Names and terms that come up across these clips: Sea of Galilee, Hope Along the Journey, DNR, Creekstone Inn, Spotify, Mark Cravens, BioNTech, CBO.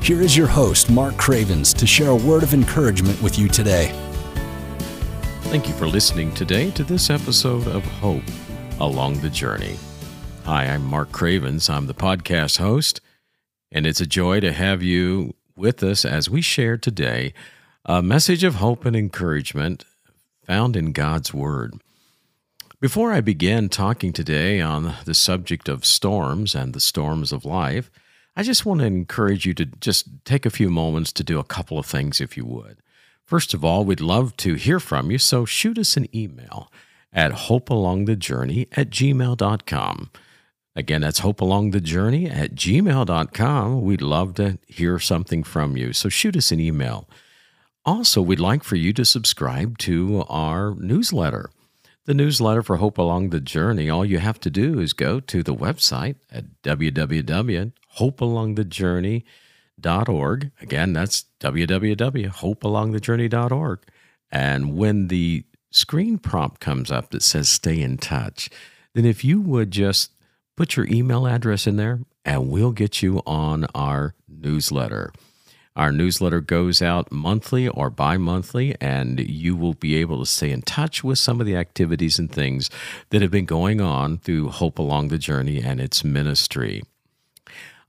here is your host, Mark Cravens, to share a word of encouragement with you today. Thank you for listening today to this episode of Hope Along the Journey. Hi, I'm Mark Cravens. I'm the podcast host, and it's a joy to have you with us as we share today a message of hope and encouragement found in God's Word. Before I begin talking today on the subject of storms and the storms of life, I just want to encourage you to just take a few moments to do a couple of things if you would. First of all, we'd love to hear from you, so shoot us an email at hopealongthejourney@gmail.com. Again, that's hopealongthejourney@gmail.com. We'd love to hear something from you, so shoot us an email. Also, we'd like for you to subscribe to our newsletter. The newsletter for Hope Along the Journey, all you have to do is go to the website at www.hopealongthejourney.org. Again, that's www.hopealongthejourney.org. And when the screen prompt comes up that says stay in touch, then if you would just put your email address in there and we'll get you on our newsletter. Our newsletter goes out monthly or bi-monthly, and you will be able to stay in touch with some of the activities and things that have been going on through Hope Along the Journey and its ministry.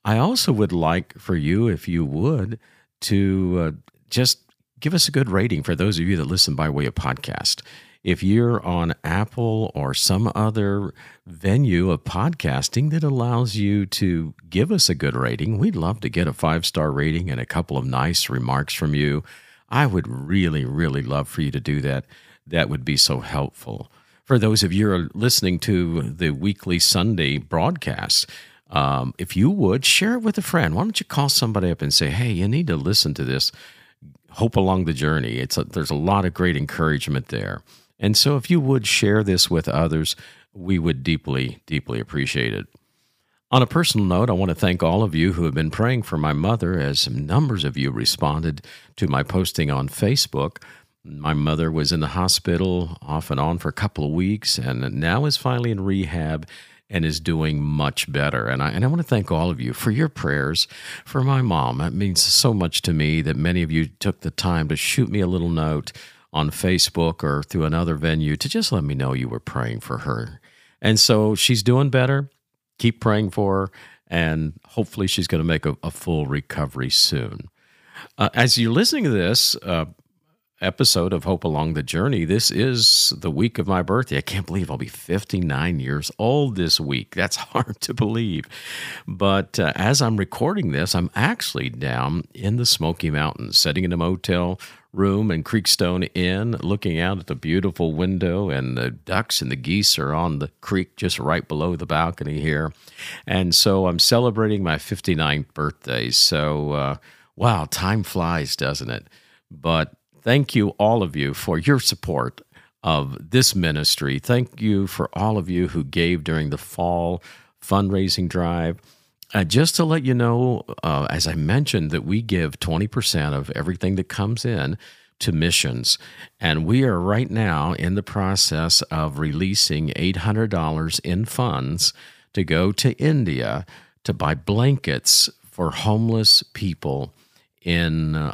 I also would like for you, if you would, to just give us a good rating for those of you that listen by way of podcast. If you're on Apple or some other venue of podcasting that allows you to give us a good rating, we'd love to get a 5-star rating and a couple of nice remarks from you. I would really, really love for you to do that. That would be so helpful. For those of you who are listening to the weekly Sunday broadcast, if you would, share it with a friend. Why don't you call somebody up and say, hey, you need to listen to this Hope Along the Journey. There's a lot of great encouragement there. And so if you would share this with others, we would deeply, deeply appreciate it. On a personal note, I want to thank all of you who have been praying for my mother, as numbers of you responded to my posting on Facebook. My mother was in the hospital off and on for a couple of weeks, and now is finally in rehab and is doing much better. And I want to thank all of you for your prayers for my mom. It means so much to me that many of you took the time to shoot me a little note on Facebook or through another venue to just let me know you were praying for her. And so she's doing better. Keep praying for her, and hopefully she's going to make a full recovery soon. As you're listening to this episode of Hope Along the Journey, this is the week of my birthday. I can't believe I'll be 59 years old this week. That's hard to believe. But as I'm recording this, I'm actually down in the Smoky Mountains, sitting in a motel room in Creekstone Inn, looking out at the beautiful window, and the ducks and the geese are on the creek just right below the balcony here. And so I'm celebrating my 59th birthday. So, wow, time flies, doesn't it? But thank you, all of you, for your support of this ministry. Thank you for all of you who gave during the fall fundraising drive. Just to let you know, as I mentioned, that we give 20% of everything that comes in to missions. And we are right now in the process of releasing $800 in funds to go to India to buy blankets for homeless people in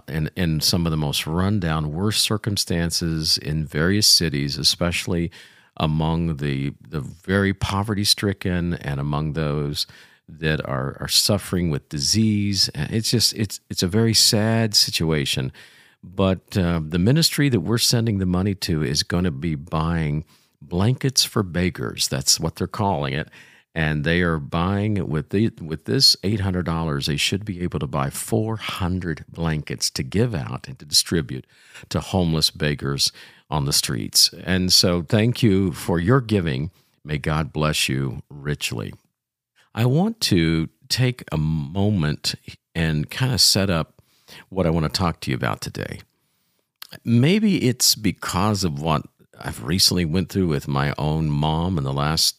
some of the most rundown, worst circumstances in various cities, especially among the very poverty-stricken and among those that are suffering with disease. It's just it's a very sad situation. But the ministry that we're sending the money to is going to be buying blankets for beggars. That's what they're calling it. And they are buying, with this $800, they should be able to buy 400 blankets to give out and to distribute to homeless beggars on the streets. And so thank you for your giving. May God bless you richly. I want to take a moment and kind of set up what I want to talk to you about today. Maybe it's because of what I've recently went through with my own mom in the last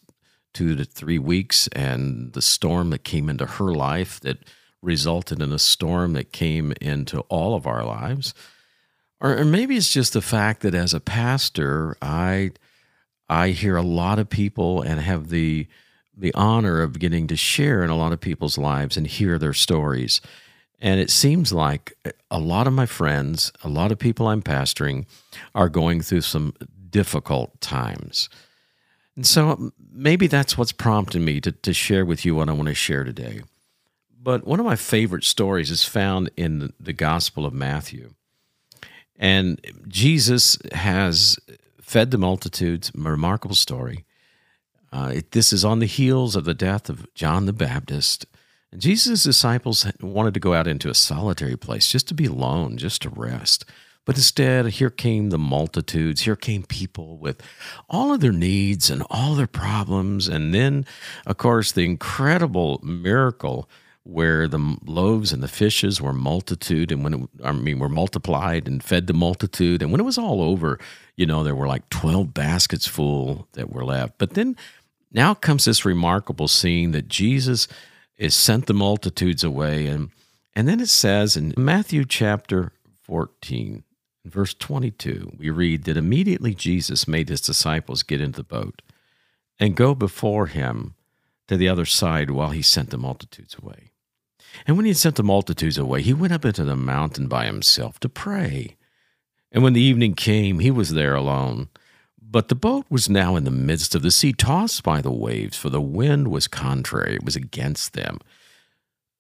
2 to 3 weeks and the storm that came into her life that resulted in a storm that came into all of our lives. Or maybe it's just the fact that as a pastor, I hear a lot of people and have the honor of getting to share in a lot of people's lives and hear their stories. And it seems like a lot of my friends, a lot of people I'm pastoring are going through some difficult times. And so maybe that's what's prompted me to share with you what I want to share today. But one of my favorite stories is found in the Gospel of Matthew. And Jesus has fed the multitudes, a remarkable story. This is on the heels of the death of John the Baptist. And Jesus' disciples wanted to go out into a solitary place just to be alone, just to rest. But instead, here came the multitudes, here came people with all of their needs and all their problems. And then, of course, the incredible miracle where the loaves and the fishes were multiplied and fed the multitude. And when it was all over, there were like 12 baskets full that were left. But then now comes this remarkable scene that Jesus is sent the multitudes away. And then it says in Matthew chapter 14, verse 22, we read that immediately Jesus made his disciples get into the boat and go before him to the other side while he sent the multitudes away. And when he had sent the multitudes away, he went up into the mountain by himself to pray. And when the evening came, he was there alone. But the boat was now in the midst of the sea, tossed by the waves, for the wind was contrary. It was against them.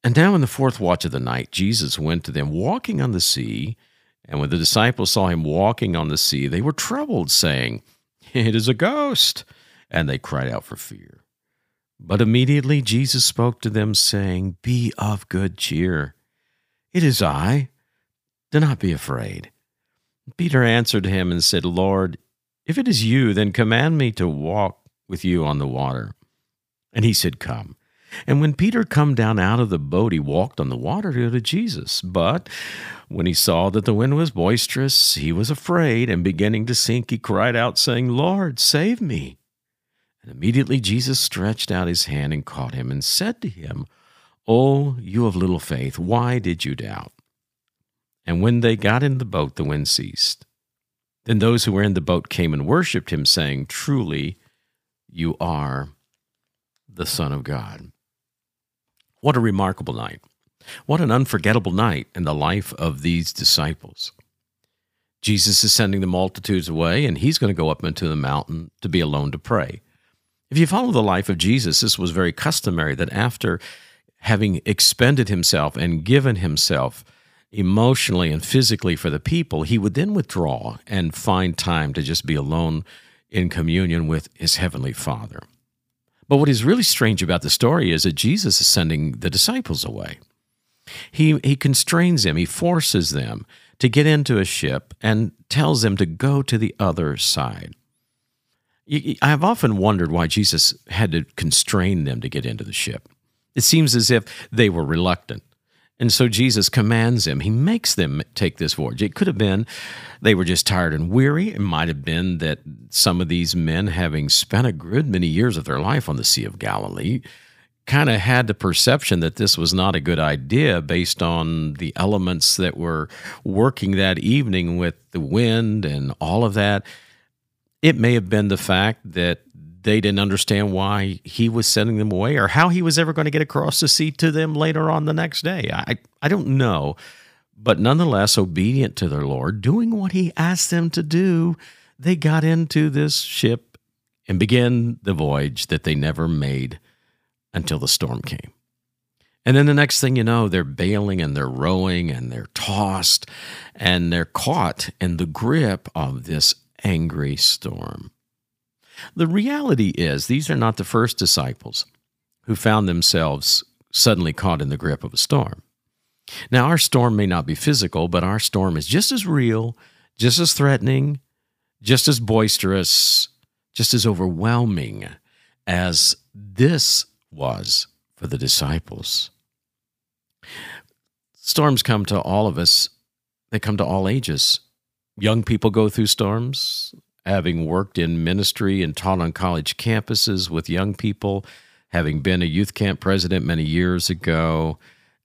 And now in the fourth watch of the night, Jesus went to them walking on the sea. And when the disciples saw him walking on the sea, they were troubled, saying, "It is a ghost." And they cried out for fear. But immediately Jesus spoke to them, saying, "Be of good cheer. It is I. Do not be afraid." Peter answered him and said, "Lord, if it is you, then command me to walk with you on the water." And he said, "Come." And when Peter come down out of the boat, he walked on the water to go to Jesus. But when he saw that the wind was boisterous, he was afraid, and beginning to sink, he cried out, saying, "Lord, save me." And immediately Jesus stretched out his hand and caught him and said to him, "O you of little faith, why did you doubt?" And when they got in the boat, the wind ceased. Then those who were in the boat came and worshipped him, saying, "Truly, you are the Son of God." What a remarkable night. What an unforgettable night in the life of these disciples. Jesus is sending the multitudes away, and he's going to go up into the mountain to be alone to pray. If you follow the life of Jesus, this was very customary that after having expended himself and given himself emotionally and physically for the people, he would then withdraw and find time to just be alone in communion with his heavenly Father. But what is really strange about the story is that Jesus is sending the disciples away. He constrains them, he forces them to get into a ship and tells them to go to the other side. I've often wondered why Jesus had to constrain them to get into the ship. It seems as if they were reluctant. And so Jesus commands them. He makes them take this voyage. It could have been they were just tired and weary. It might have been that some of these men, having spent a good many years of their life on the Sea of Galilee, kind of had the perception that this was not a good idea based on the elements that were working that evening with the wind and all of that. It may have been the fact that they didn't understand why he was sending them away or how he was ever going to get across the sea to them later on the next day. I don't know, but nonetheless, obedient to their Lord, doing what he asked them to do, they got into this ship and began the voyage that they never made until the storm came. And then the next thing you know, they're bailing and they're rowing and they're tossed and they're caught in the grip of this angry storm. The reality is, these are not the first disciples who found themselves suddenly caught in the grip of a storm. Now, our storm may not be physical, but our storm is just as real, just as threatening, just as boisterous, just as overwhelming as this was for the disciples. storms come to all of us. They come to all ages. Young people go through storms. Having worked in ministry and taught on college campuses with young people, having been a youth camp president many years ago,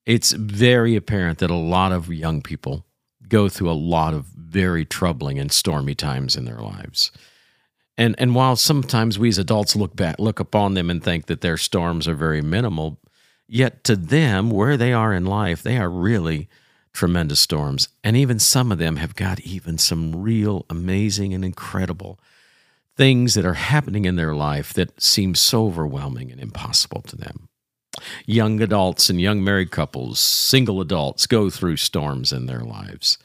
it's very apparent that a lot of young people go through a lot of very troubling and stormy times in their lives. And while sometimes we as adults look upon them and think that their storms are very minimal, yet to them, where they are in life, they are really tremendous storms. And even some of them have got even some real amazing and incredible things that are happening in their life that seem so overwhelming and impossible to them. Young adults and young married couples, single adults go through storms in their lives.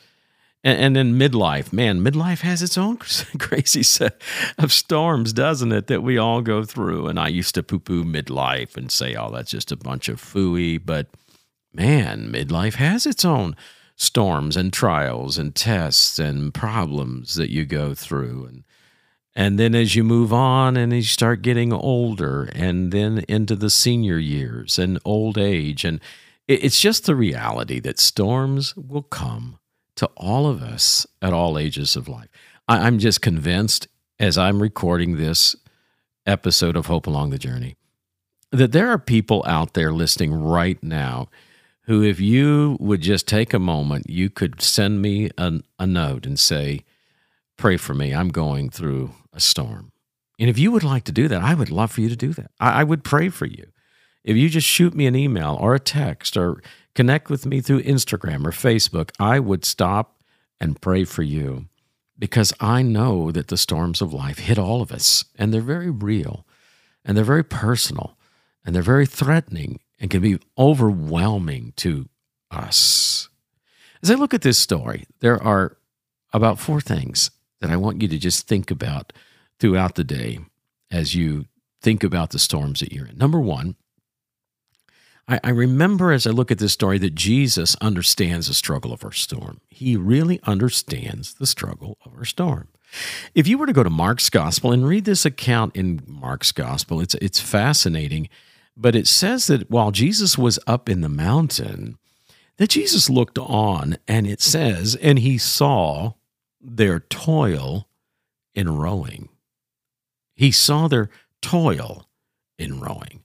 And then midlife, man, midlife has its own crazy set of storms, doesn't it, that we all go through. And I used to poo-poo midlife and say, oh, that's just a bunch of phooey. But man, midlife has its own storms and trials and tests and problems that you go through. And then as you move on and you start getting older and then into the senior years and old age, and it's just the reality that storms will come to all of us at all ages of life. I'm just convinced as I'm recording this episode of Hope Along the Journey that there are people out there listening right now who, if you would just take a moment, you could send me a note and say, pray for me, I'm going through a storm. And if you would like to do that, I would love for you to do that. I would pray for you. If you just shoot me an email or a text or connect with me through Instagram or Facebook, I would stop and pray for you, because I know that the storms of life hit all of us, and they're very real, and they're very personal, and they're very threatening, and can be overwhelming to us. As I look at this story, there are about four things that I want you to just think about throughout the day as you think about the storms that you're in. Number one, I remember as I look at this story that Jesus understands the struggle of our storm. He really understands the struggle of our storm. If you were to go to Mark's Gospel and read this account in Mark's Gospel, it's fascinating, but it says that while Jesus was up in the mountain, that Jesus looked on, and it says, and he saw their toil in rowing. He saw their toil in rowing.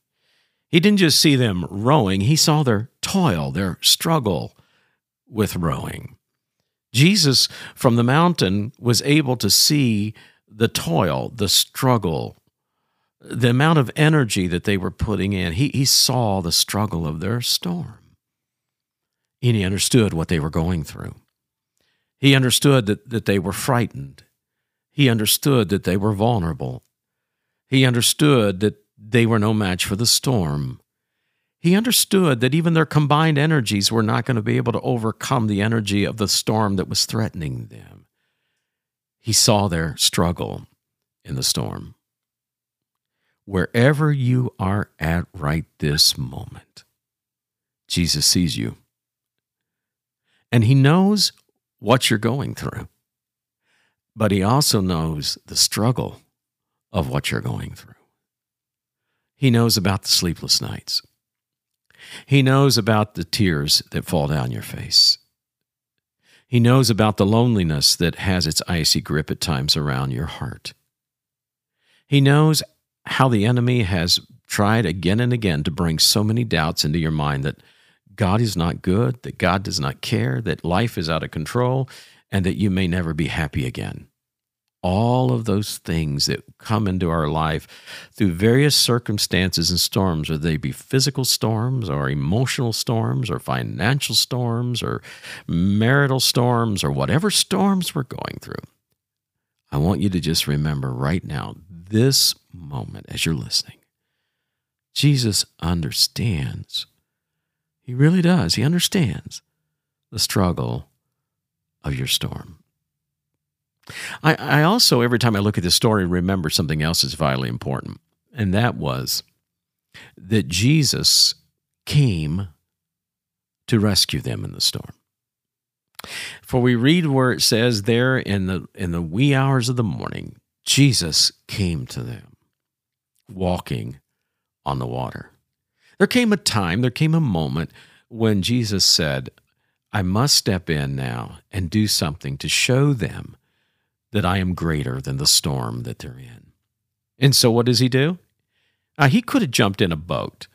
He didn't just see them rowing, he saw their toil, their struggle with rowing. Jesus, from the mountain, was able to see the toil, the struggle, the amount of energy that they were putting in. He saw the struggle of their storm, and he understood what they were going through. He understood that they were frightened. He understood that they were vulnerable. He understood that they were no match for the storm. He understood that even their combined energies were not going to be able to overcome the energy of the storm that was threatening them. He saw their struggle in the storm. Wherever you are at right this moment, Jesus sees you. And he knows what you're going through. But he also knows the struggle of what you're going through. He knows about the sleepless nights. He knows about the tears that fall down your face. He knows about the loneliness that has its icy grip at times around your heart. He knows how the enemy has tried again and again to bring so many doubts into your mind that God is not good, that God does not care, that life is out of control, and that you may never be happy again. All of those things that come into our life through various circumstances and storms, whether they be physical storms or emotional storms or financial storms or marital storms or whatever storms we're going through, I want you to just remember right now, this moment as you're listening, Jesus understands. He really does. He understands the struggle of your storm. I also, every time I look at this story, remember something else that's vitally important, and that was that Jesus came to rescue them in the storm. For we read where it says there in the wee hours of the morning, Jesus came to them, walking on the water. There came a moment when Jesus said, I must step in now and do something to show them that I am greater than the storm that they're in. And so what does he do? He could have jumped in a boat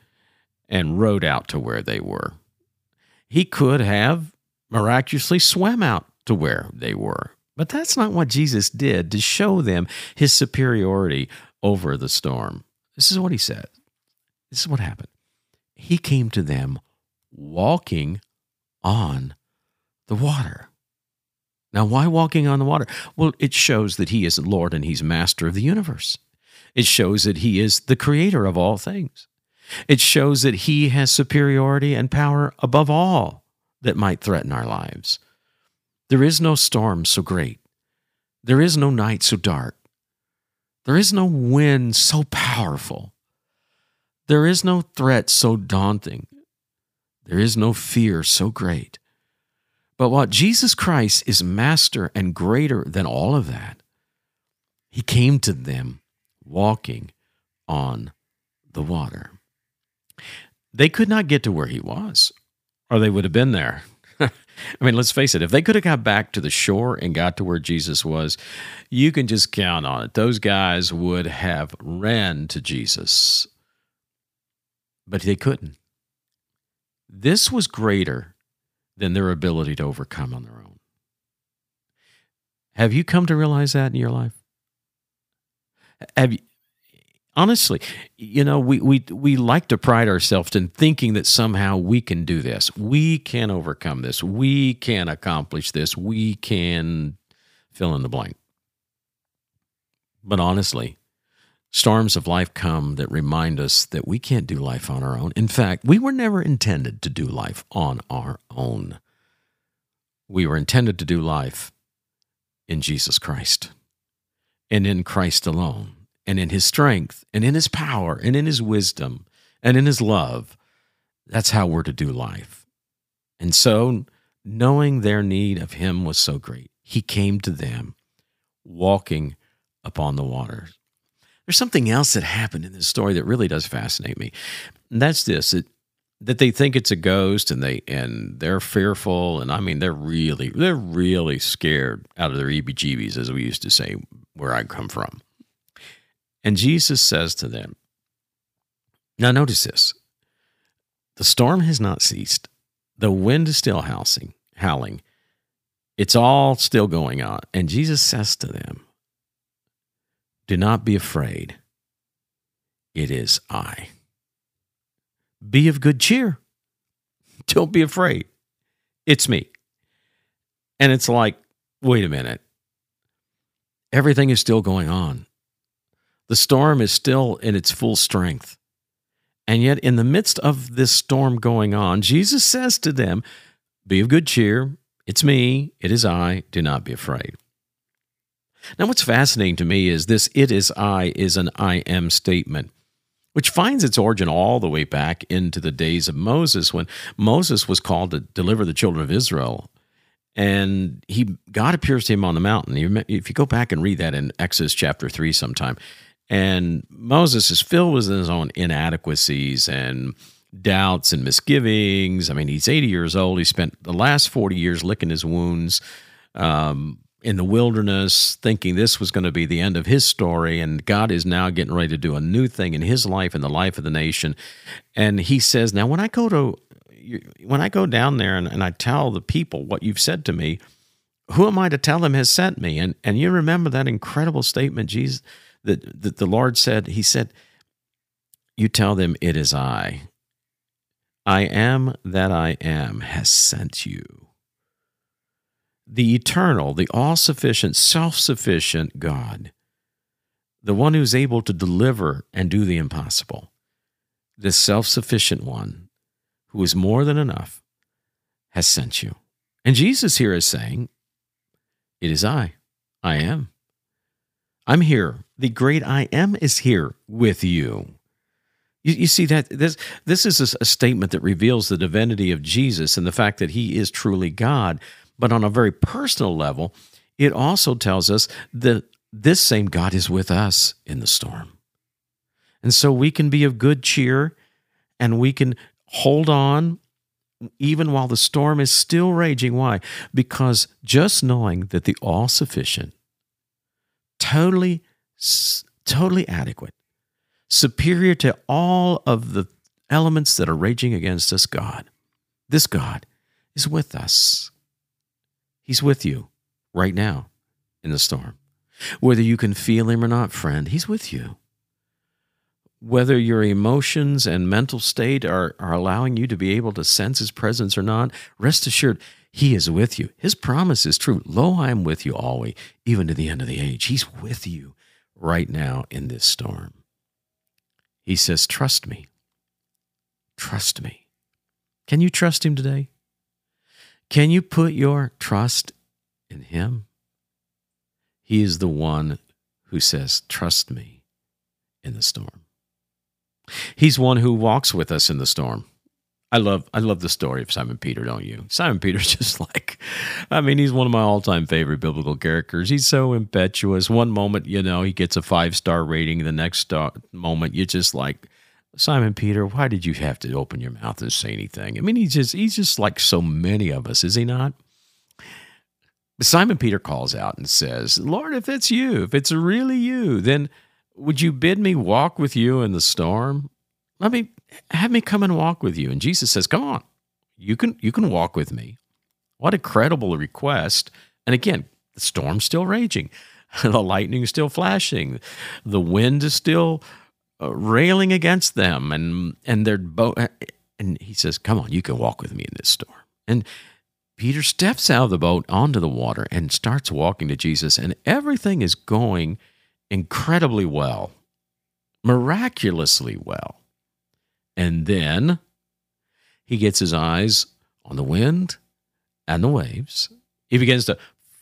and rowed out to where they were. He could have miraculously swam out to where they were. But that's not what Jesus did to show them his superiority over the storm. This is what he said. This is what happened. He came to them walking on the water. Now, why walking on the water? Well, it shows that he is Lord and he's master of the universe. It shows that he is the creator of all things. It shows that he has superiority and power above all that might threaten our lives. There is no storm so great. There is no night so dark. There is no wind so powerful. There is no threat so daunting. There is no fear so great. But while Jesus Christ is master and greater than all of that, he came to them walking on the water. They could not get to where he was, or they would have been there. I mean, let's face it, if they could have got back to the shore and got to where Jesus was, you can just count on it. Those guys would have ran to Jesus, but they couldn't. This was greater than their ability to overcome on their own. Have you come to realize that in your life? Have you? Honestly, you know, we like to pride ourselves in thinking that somehow we can do this. We can overcome this. We can accomplish this. We can fill in the blank. But honestly, storms of life come that remind us that we can't do life on our own. In fact, we were never intended to do life on our own. We were intended to do life in Jesus Christ and in Christ alone. And in his strength, and in his power, and in his wisdom, and in his love. That's how we're to do life. And so, knowing their need of him was so great, he came to them, walking upon the water. There's something else that happened in this story that really does fascinate me. And that's this, that they think it's a ghost, and they're fearful, and I mean, they're really scared out of their eebie-jeebies, as we used to say, where I come from. And Jesus says to them, now notice this, the storm has not ceased. The wind is still howling. It's all still going on. And Jesus says to them, do not be afraid. It is I. Be of good cheer. Don't be afraid. It's me. And it's like, wait a minute. Everything is still going on. The storm is still in its full strength. And yet in the midst of this storm going on, Jesus says to them, be of good cheer. It's me. It is I. Do not be afraid. Now what's fascinating to me is this "it is I" is an I am statement, which finds its origin all the way back into the days of Moses, when Moses was called to deliver the children of Israel. And God appears to him on the mountain. If you go back and read that in Exodus chapter 3 sometime, and Moses is filled with his own inadequacies and doubts and misgivings. I mean, he's 80 years old. He spent the last 40 years licking his wounds in the wilderness, thinking this was going to be the end of his story, and God is now getting ready to do a new thing in his life and the life of the nation. And he says, now when I go down there and I tell the people what you've said to me, who am I to tell them has sent me? And you remember that incredible statement Jesus that the Lord said. He said, you tell them it is I. I am that I am has sent you. The eternal, the all-sufficient, self-sufficient God, the one who's able to deliver and do the impossible, this self-sufficient one, who is more than enough, has sent you. And Jesus here is saying, it is I. I am. I'm here. The great I am is here with you. You see that this is a statement that reveals the divinity of Jesus and the fact that he is truly God. But on a very personal level, it also tells us that this same God is with us in the storm. And so we can be of good cheer, and we can hold on even while the storm is still raging. Why? Because just knowing that the all-sufficient, totally adequate, superior to all of the elements that are raging against us, God, this God is with us. He's with you right now in the storm. Whether you can feel him or not, friend, he's with you. Whether your emotions and mental state are allowing you to be able to sense his presence or not, rest assured, he is with you. His promise is true. Lo, I am with you always, even to the end of the age. He's with you right now in this storm. He says, trust me. Trust me. Can you trust him today? Can you put your trust in him? He is the one who says, trust me in the storm. He's one who walks with us in the storm. I love the story of Simon Peter, don't you? Simon Peter's just like, I mean, he's one of my all-time favorite biblical characters. He's so impetuous. One moment, you know, he gets a 5-star rating. The next moment, you're just like, Simon Peter, why did you have to open your mouth and say anything? I mean, he's just like so many of us, is he not? But Simon Peter calls out and says, Lord, if it's you, if it's really you, then would you bid me walk with you in the storm? Have me come and walk with you. And Jesus says, come on, you can walk with me. What a credible request. And again, the storm's still raging. The lightning's still flashing. The wind is still railing against them, and their boat, and he says, come on, you can walk with me in this storm. And Peter steps out of the boat onto the water and starts walking to Jesus, and everything is going incredibly well, miraculously well. And then he gets his eyes on the wind and the waves. He begins to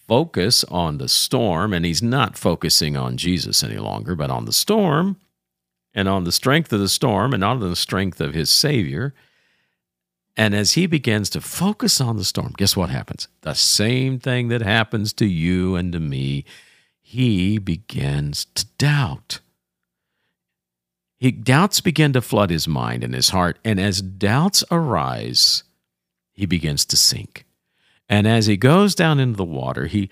focus on the storm, and he's not focusing on Jesus any longer, but on the storm, and on the strength of the storm, and on the strength of his Savior. And as he begins to focus on the storm, guess what happens? The same thing that happens to you and to me. He begins to doubt. Doubts begin to flood his mind and his heart, and as doubts arise, he begins to sink. And as he goes down into the water, he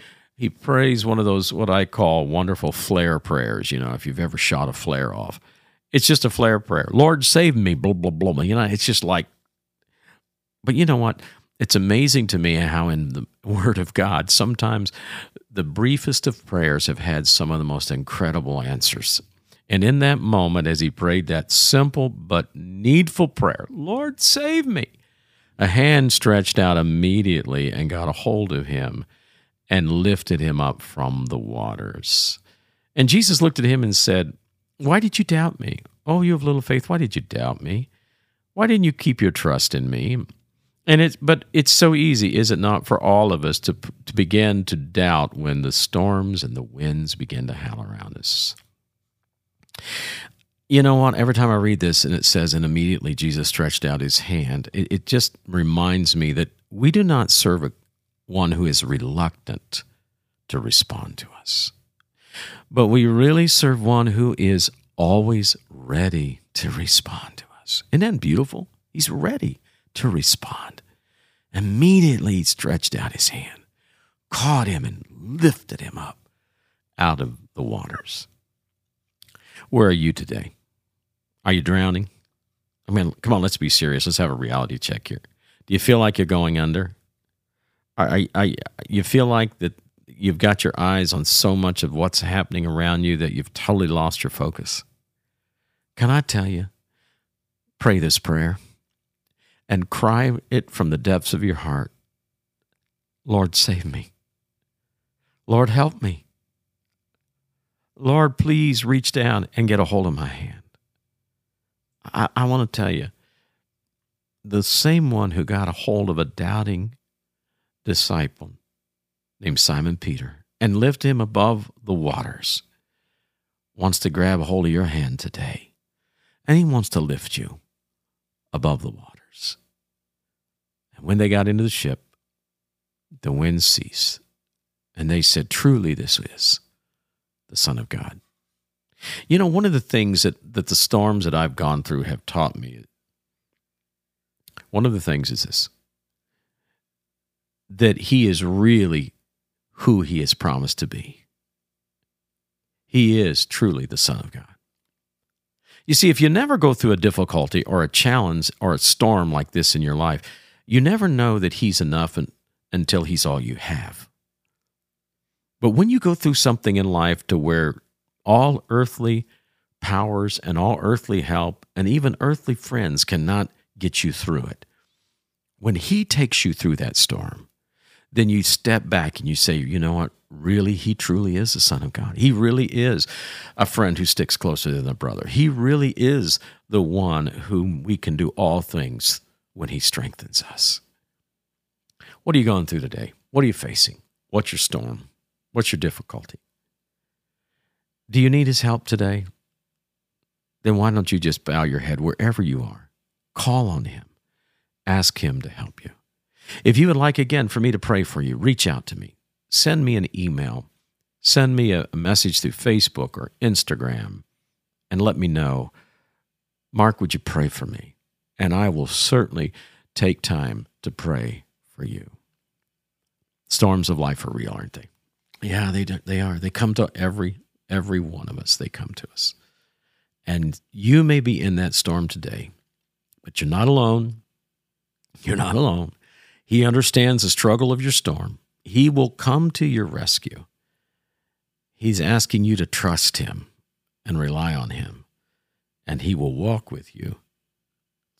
prays one of those, what I call, wonderful flare prayers, you know, if you've ever shot a flare off. It's just a flare prayer. Lord, save me, blah, blah, blah. You know, it's just like, but you know what? It's amazing to me how in the Word of God, sometimes the briefest of prayers have had some of the most incredible answers. And in that moment, as he prayed that simple but needful prayer, Lord, save me, a hand stretched out immediately and got a hold of him and lifted him up from the waters. And Jesus looked at him and said, why did you doubt me? Oh, you of little faith, why did you doubt me? Why didn't you keep your trust in me? And it's so easy, is it not, for all of us to begin to doubt when the storms and the winds begin to howl around us. You know what? Every time I read this and it says, and immediately Jesus stretched out his hand, it just reminds me that we do not serve one who is reluctant to respond to us. But we really serve one who is always ready to respond to us. Isn't that beautiful? He's ready to respond. Immediately he stretched out his hand, caught him, and lifted him up out of the waters. Where are you today? Are you drowning? I mean, come on, let's be serious. Let's have a reality check here. Do you feel like you're going under? You feel like that? You've got your eyes on so much of what's happening around you that you've totally lost your focus. Can I tell you, pray this prayer and cry it from the depths of your heart. Lord, save me. Lord, help me. Lord, please reach down and get a hold of my hand. I want to tell you, the same one who got a hold of a doubting disciple named Simon Peter and lift him above the waters wants to grab a hold of your hand today, and he wants to lift you above the waters. And when they got into the ship, the wind ceased, and they said, truly this is the Son of God. You know, one of the things that the storms that I've gone through have taught me, one of the things is this: that he is really who he is promised to be. He is truly the Son of God. You see, if you never go through a difficulty or a challenge or a storm like this in your life, you never know that he's enough until he's all you have. But when you go through something in life to where all earthly powers and all earthly help and even earthly friends cannot get you through it, when he takes you through that storm, then you step back and you say, you know what, really, he truly is the Son of God. He really is a friend who sticks closer than a brother. He really is the one whom we can do all things when he strengthens us. What are you going through today? What are you facing? What's your storm? What's your difficulty? Do you need his help today? Then why don't you just bow your head wherever you are? Call on him. Ask him to help you. If you would like, again, for me to pray for you, reach out to me. Send me an email. Send me a message through Facebook or Instagram and let me know, Mark, would you pray for me? And I will certainly take time to pray for you. Storms of life are real, aren't they? Yeah, they are. They come to every one of us. They come to us. And you may be in that storm today, but you're not alone. You're not alone. He understands the struggle of your storm. He will come to your rescue. He's asking you to trust him and rely on him, and he will walk with you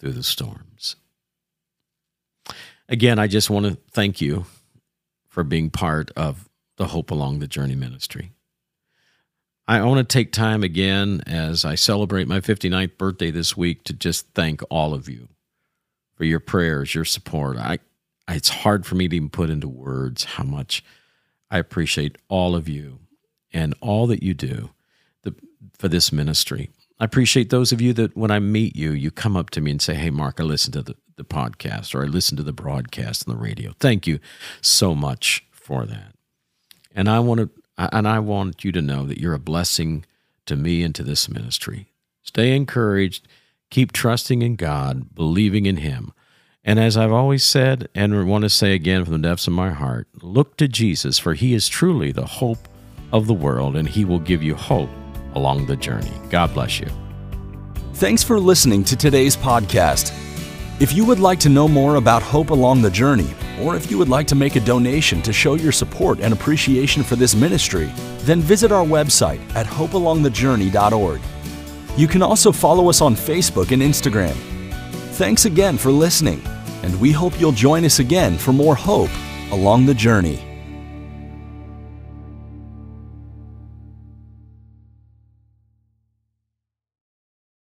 through the storms. Again, I just want to thank you for being part of the Hope Along the Journey ministry. I want to take time again as I celebrate my 59th birthday this week to just thank all of you for your prayers, your support. It's hard for me to even put into words how much I appreciate all of you and all that you do for this ministry. I appreciate those of you that when I meet you, you come up to me and say, hey, Mark, I listened to the podcast, or I listened to the broadcast on the radio. Thank you so much for that. And I want you to know that you're a blessing to me and to this ministry. Stay encouraged. Keep trusting in God, believing in him. And as I've always said, and want to say again from the depths of my heart, look to Jesus, for he is truly the hope of the world, and he will give you hope along the journey. God bless you. Thanks for listening to today's podcast. If you would like to know more about Hope Along the Journey, or if you would like to make a donation to show your support and appreciation for this ministry, then visit our website at hopealongthejourney.org. You can also follow us on Facebook and Instagram. Thanks again for listening, and we hope you'll join us again for more Hope Along the Journey.